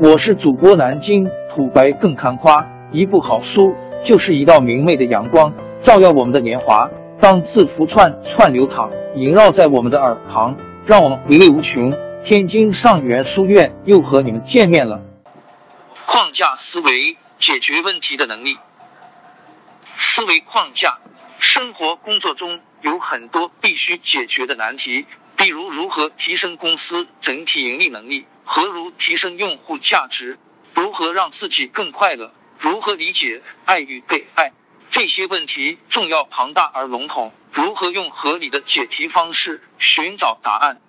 我是主播南京土白更看花，一部好书就是一道明媚的阳光，照耀我们的年华。当字符串流淌，萦绕在我们的耳旁，让我们回味无穷。天津上元书院又和你们见面了。框架思维，解决问题的能力。思维框架，生活工作中有很多必须解决的难题，比如如何提升公司整体盈利能力，何如提升用户价值，如何让自己更快乐，如何理解爱与被爱。这些问题重要、庞大而笼统，如何用合理的解题方式寻找答案。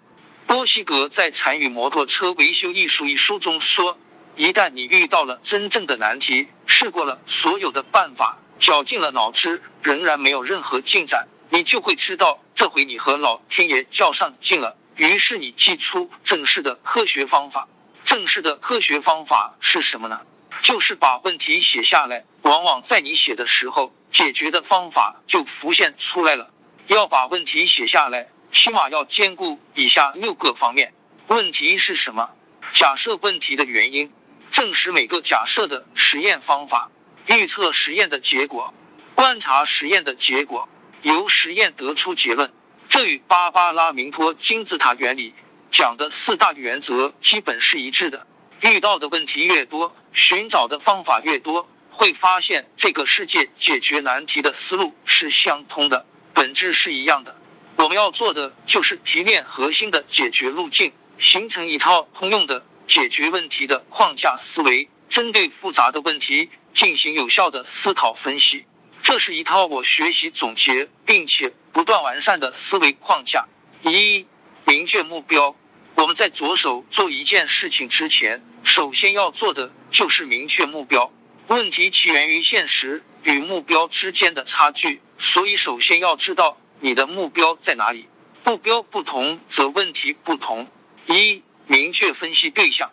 波西格在《禅与摩托车维修艺术》一书中说，一旦你遇到了真正的难题，试过了所有的办法，绞尽了脑汁，仍然没有任何进展，你就会知道这回你和老天爷较上劲了。于是你祭出正式的科学方法。正式的科学方法是什么呢？就是把问题写下来，往往在你写的时候，解决的方法就浮现出来了。要把问题写下来，起码要兼顾以下6个方面。问题是什么？假设问题的原因，证实每个假设的实验方法，预测实验的结果，观察实验的结果，由实验得出结论。这与芭芭拉·明托金字塔原理讲的4大原则基本是一致的。遇到的问题越多，寻找的方法越多，会发现这个世界解决难题的思路是相通的，本质是一样的。我们要做的就是提炼核心的解决路径，形成一套通用的解决问题的框架思维，针对复杂的问题进行有效的思考分析。这是一套我学习总结并且不断完善的思维框架。1、明确目标。我们在着手做一件事情之前，首先要做的就是明确目标。问题起源于现实与目标之间的差距，所以首先要知道你的目标在哪里。目标不同，则问题不同。1、明确分析对象。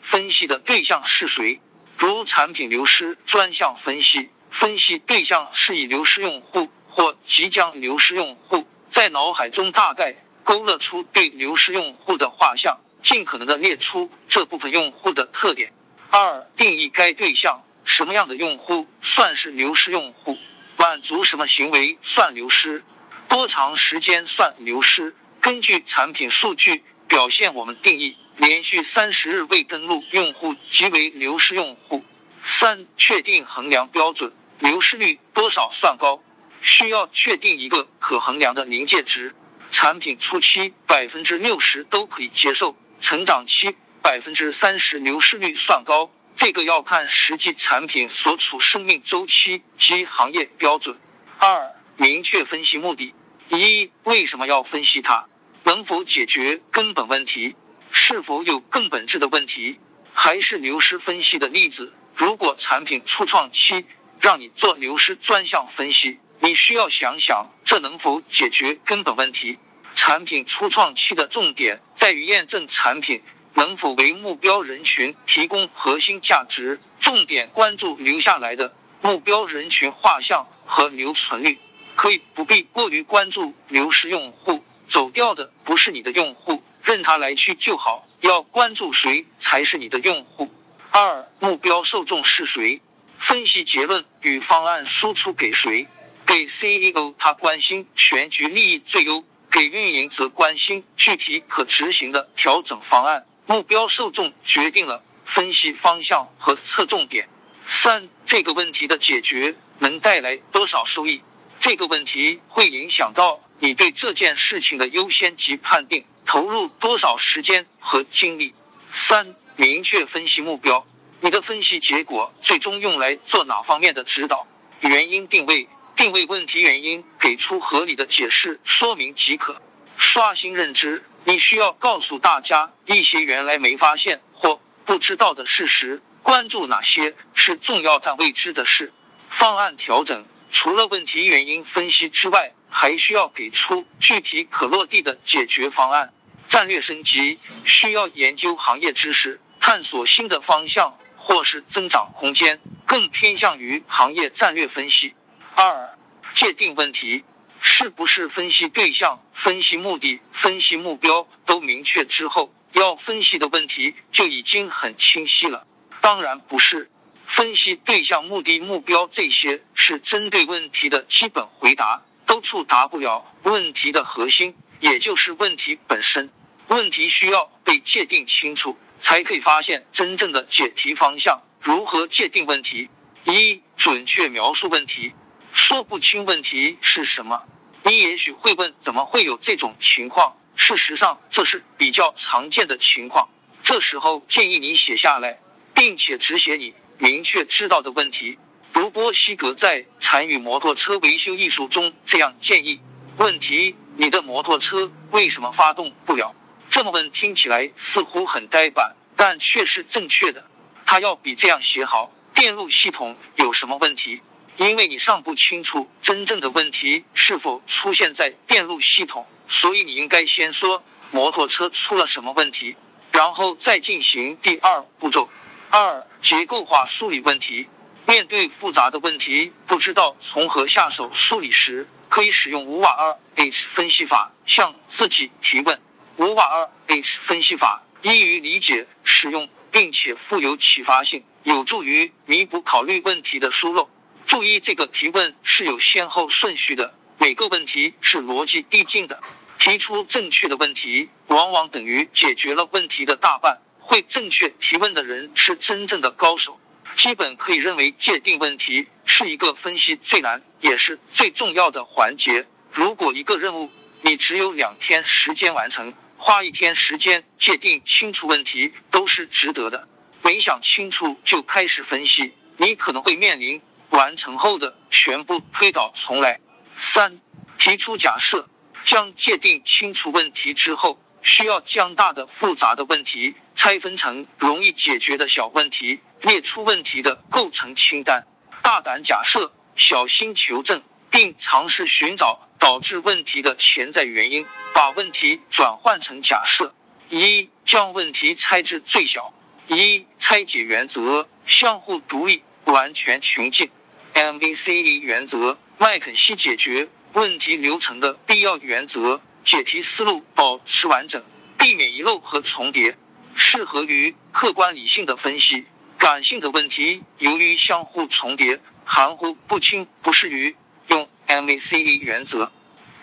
分析的对象是谁？如产品流失专项分析，分析对象是以流失用户或即将流失用户，在脑海中大概勾勒出对流失用户的画像，尽可能的列出这部分用户的特点。2、定义该对象，什么样的用户算是流失用户？满足什么行为算流失？多长时间算流失？根据产品数据表现，我们定义连续30日未登录用户即为流失用户。3、确定衡量标准。流失率多少算高？需要确定一个可衡量的临界值。产品初期 60% 都可以接受，成长期 30% 流失率算高，这个要看实际产品所处生命周期及行业标准。2、明确分析目的。1、为什么要分析它？能否解决根本问题？是否有更本质的问题？还是流失分析的例子，如果产品初创期让你做流失专项分析，你需要想想这能否解决根本问题。产品初创期的重点在于验证产品能否为目标人群提供核心价值，重点关注留下来的目标人群画像和留存率，可以不必过于关注流失用户，走掉的不是你的用户，任他来去就好，要关注谁才是你的用户。2、目标受众是谁？分析结论与方案输出给谁？给 CEO 他关心全局利益最优，给运营则关心具体可执行的调整方案。目标受众决定了分析方向和侧重点。3、这个问题的解决能带来多少收益？这个问题会影响到你对这件事情的优先级判定，投入多少时间和精力。3、明确分析目标。你的分析结果最终用来做哪方面的指导？原因定位，定位问题原因，给出合理的解释说明即可。刷新认知，你需要告诉大家一些原来没发现或不知道的事实，关注哪些是重要但未知的事。方案调整，除了问题原因分析之外，还需要给出具体可落地的解决方案。战略升级，需要研究行业知识，探索新的方向或是增长空间，更偏向于行业战略分析。2、界定问题，是不是分析对象、分析目的、分析目标都明确之后，要分析的问题就已经很清晰了。当然不是，分析对象、目的、目标这些是针对问题的基本回答，都触达不了问题的核心，也就是问题本身。问题需要被界定清楚，才可以发现真正的解题方向。如何界定问题？一、准确描述问题。说不清问题是什么，你也许会问怎么会有这种情况，事实上这是比较常见的情况。这时候建议你写下来，并且只写你明确知道的问题。如波西格在《禅与摩托车维修》一书中这样建议：问题，你的摩托车为什么发动不了？这么问听起来似乎很呆板，但却是正确的。它要比这样写好：电路系统有什么问题？因为你尚不清楚真正的问题是否出现在电路系统，所以你应该先说摩托车出了什么问题，然后再进行第二步骤。二、结构化梳理问题。面对复杂的问题，不知道从何下手梳理时，可以使用五瓦二 H 分析法向自己提问。五瓦二 H 分析法易于理解、使用，并且富有启发性，有助于弥补考虑问题的疏漏。注意，这个提问是有先后顺序的，每个问题是逻辑递进的。提出正确的问题，往往等于解决了问题的大半。会正确提问的人是真正的高手。基本可以认为，界定问题是一个分析最难也是最重要的环节。如果一个任务你只有2天时间完成，花1天时间界定清楚问题都是值得的。没想清楚就开始分析，你可能会面临完成后的全部推倒重来。三、提出假设。将界定清楚问题之后，需要将大的复杂的问题拆分成容易解决的小问题，列出问题的构成清单，大胆假设，小心求证，并尝试寻找导致问题的潜在原因，把问题转换成假设。一、将问题拆至最小。一、拆解原则，相互独立，完全穷尽。MVCD 原则，麦肯锡解决问题流程的必要原则，解题思路保持完整，避免遗漏和重叠，适合于客观理性的分析。感性的问题由于相互重叠、含糊不清，不适于用 MACD 原则。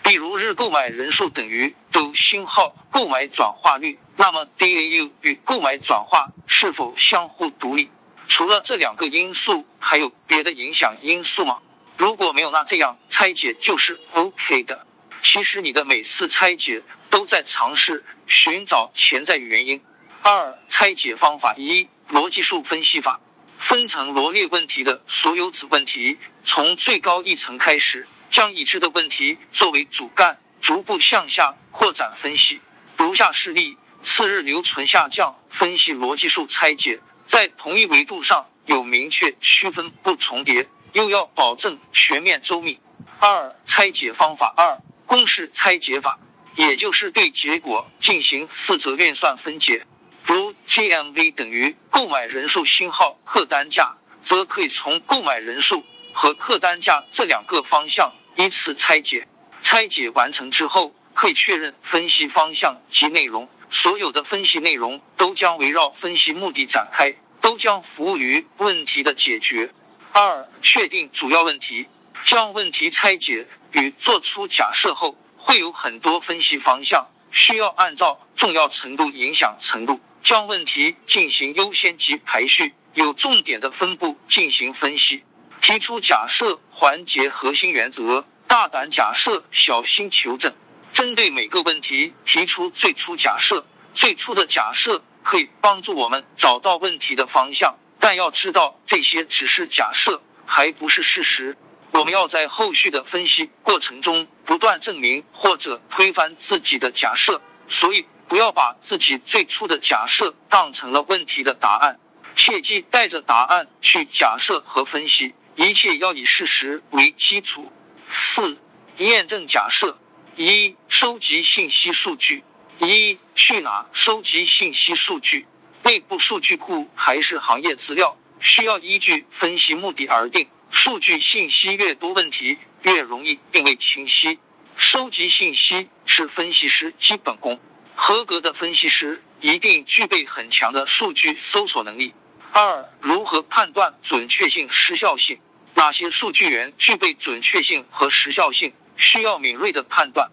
比如日购买人数等于周星号购买转化率，那么 DAU 与购买转化是否相互独立？除了这2个因素，还有别的影响因素吗？如果没有，那这样拆解就是 OK 的。其实你的每次拆解都在尝试寻找潜在原因。二、拆解方法。一、逻辑树分析法。分层罗列问题的所有子问题，从最高一层开始，将已知的问题作为主干，逐步向下扩展分析。如下示例：次日留存下降分析逻辑树拆解，在同一维度上有明确区分，不重叠，又要保证全面周密。二、拆解方法。二、公式拆解法，也就是对结果进行4则运算分解。如 GMV 等于购买人数星号客单价，则可以从购买人数和客单价这2个方向依次拆解。拆解完成之后，可以确认分析方向及内容，所有的分析内容都将围绕分析目的展开，都将服务于问题的解决。二、确定主要问题。将问题拆解与做出假设后，会有很多分析方向，需要按照重要程度、影响程度，将问题进行优先级排序，有重点的分布进行分析。提出假设环节核心原则：大胆假设，小心求证。针对每个问题提出最初假设。最初的假设可以帮助我们找到问题的方向，但要知道这些只是假设，还不是事实。我们要在后续的分析过程中不断证明或者推翻自己的假设，所以不要把自己最初的假设当成了问题的答案。切记带着答案去假设和分析，一切要以事实为基础。4、验证假设。1、收集信息数据。1、去哪收集信息数据？内部数据库还是行业资料，需要依据分析目的而定。数据信息越多，问题越容易定位清晰。收集信息是分析师基本功，合格的分析师一定具备很强的数据搜索能力。二、如何判断准确性、时效性？哪些数据源具备准确性和时效性？需要敏锐的判断，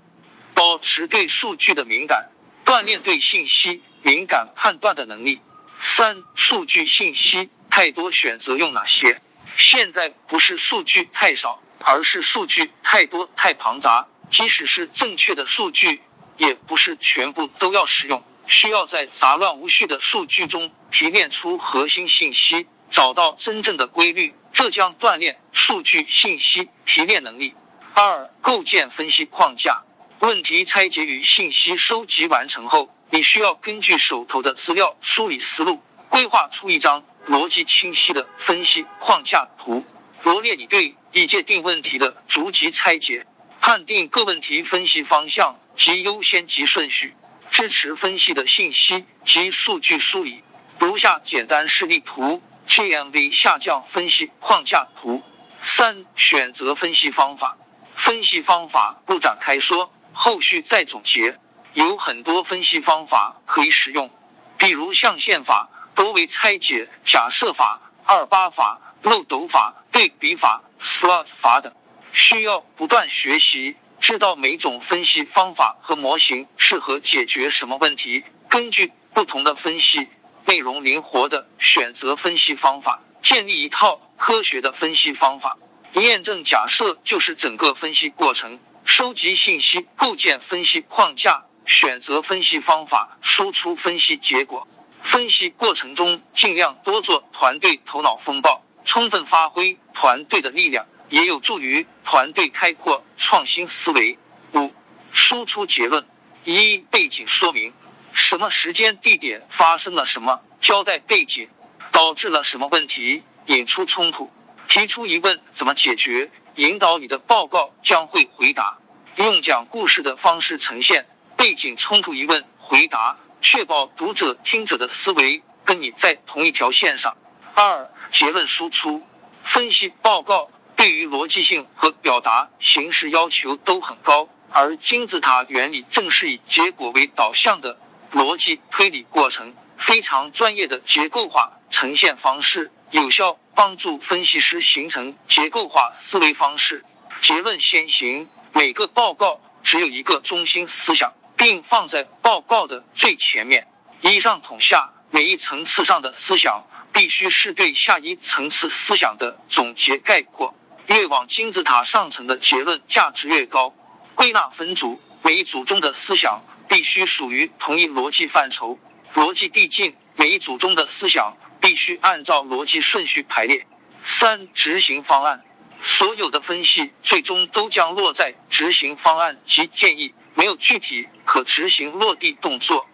保持对数据的敏感，锻炼对信息敏感判断的能力。三、数据信息太多，选择用哪些？现在不是数据太少，而是数据太多太庞杂，即使是正确的数据，也不是全部都要使用，需要在杂乱无序的数据中提炼出核心信息，找到真正的规律，这将锻炼数据信息提炼能力。二、构建分析框架，问题拆解与信息收集完成后，你需要根据手头的资料梳理思路，规划出一张逻辑清晰的分析框架图，罗列你对已界定问题的逐级拆解，判定各问题分析方向及优先级顺序，支持分析的信息及数据梳理。如下简单示例图 ：GMV 下降分析框架图。三、选择分析方法。分析方法不展开说，后续再总结。有很多分析方法可以使用，比如象限法、多维拆解、假设法、28法、漏斗法、对比法、SWOT 法等，需要不断学习，知道每种分析方法和模型适合解决什么问题，根据不同的分析内容灵活的选择分析方法，建立一套科学的分析方法。验证假设就是整个分析过程，收集信息，构建分析框架，选择分析方法，输出分析结果。分析过程中尽量多做团队头脑风暴，充分发挥团队的力量，也有助于团队开阔创新思维。五、输出结论。一、背景说明，什么时间地点发生了什么，交代背景，导致了什么问题，引出冲突，提出疑问，怎么解决，引导你的报告将会回答。用讲故事的方式呈现背景、冲突、疑问、回答，确保读者听者的思维跟你在同一条线上。二、结论输出。分析报告对于逻辑性和表达形式要求都很高，而金字塔原理正是以结果为导向的逻辑推理过程，非常专业的结构化呈现方式，有效帮助分析师形成结构化思维方式。结论先行，每个报告只有一个中心思想，并放在报告的最前面。以上统下，每一层次上的思想必须是对下一层次思想的总结概括，越往金字塔上层的结论价值越高。归纳分组，每一组中的思想必须属于同一逻辑范畴。逻辑递进，每一组中的思想必须按照逻辑顺序排列。三、执行方案。所有的分析最终都将落在执行方案及建议，没有具体可执行落地动作，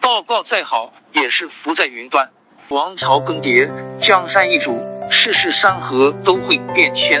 报告再好也是浮在云端。王朝更迭，江山易主，世事山河都会变迁。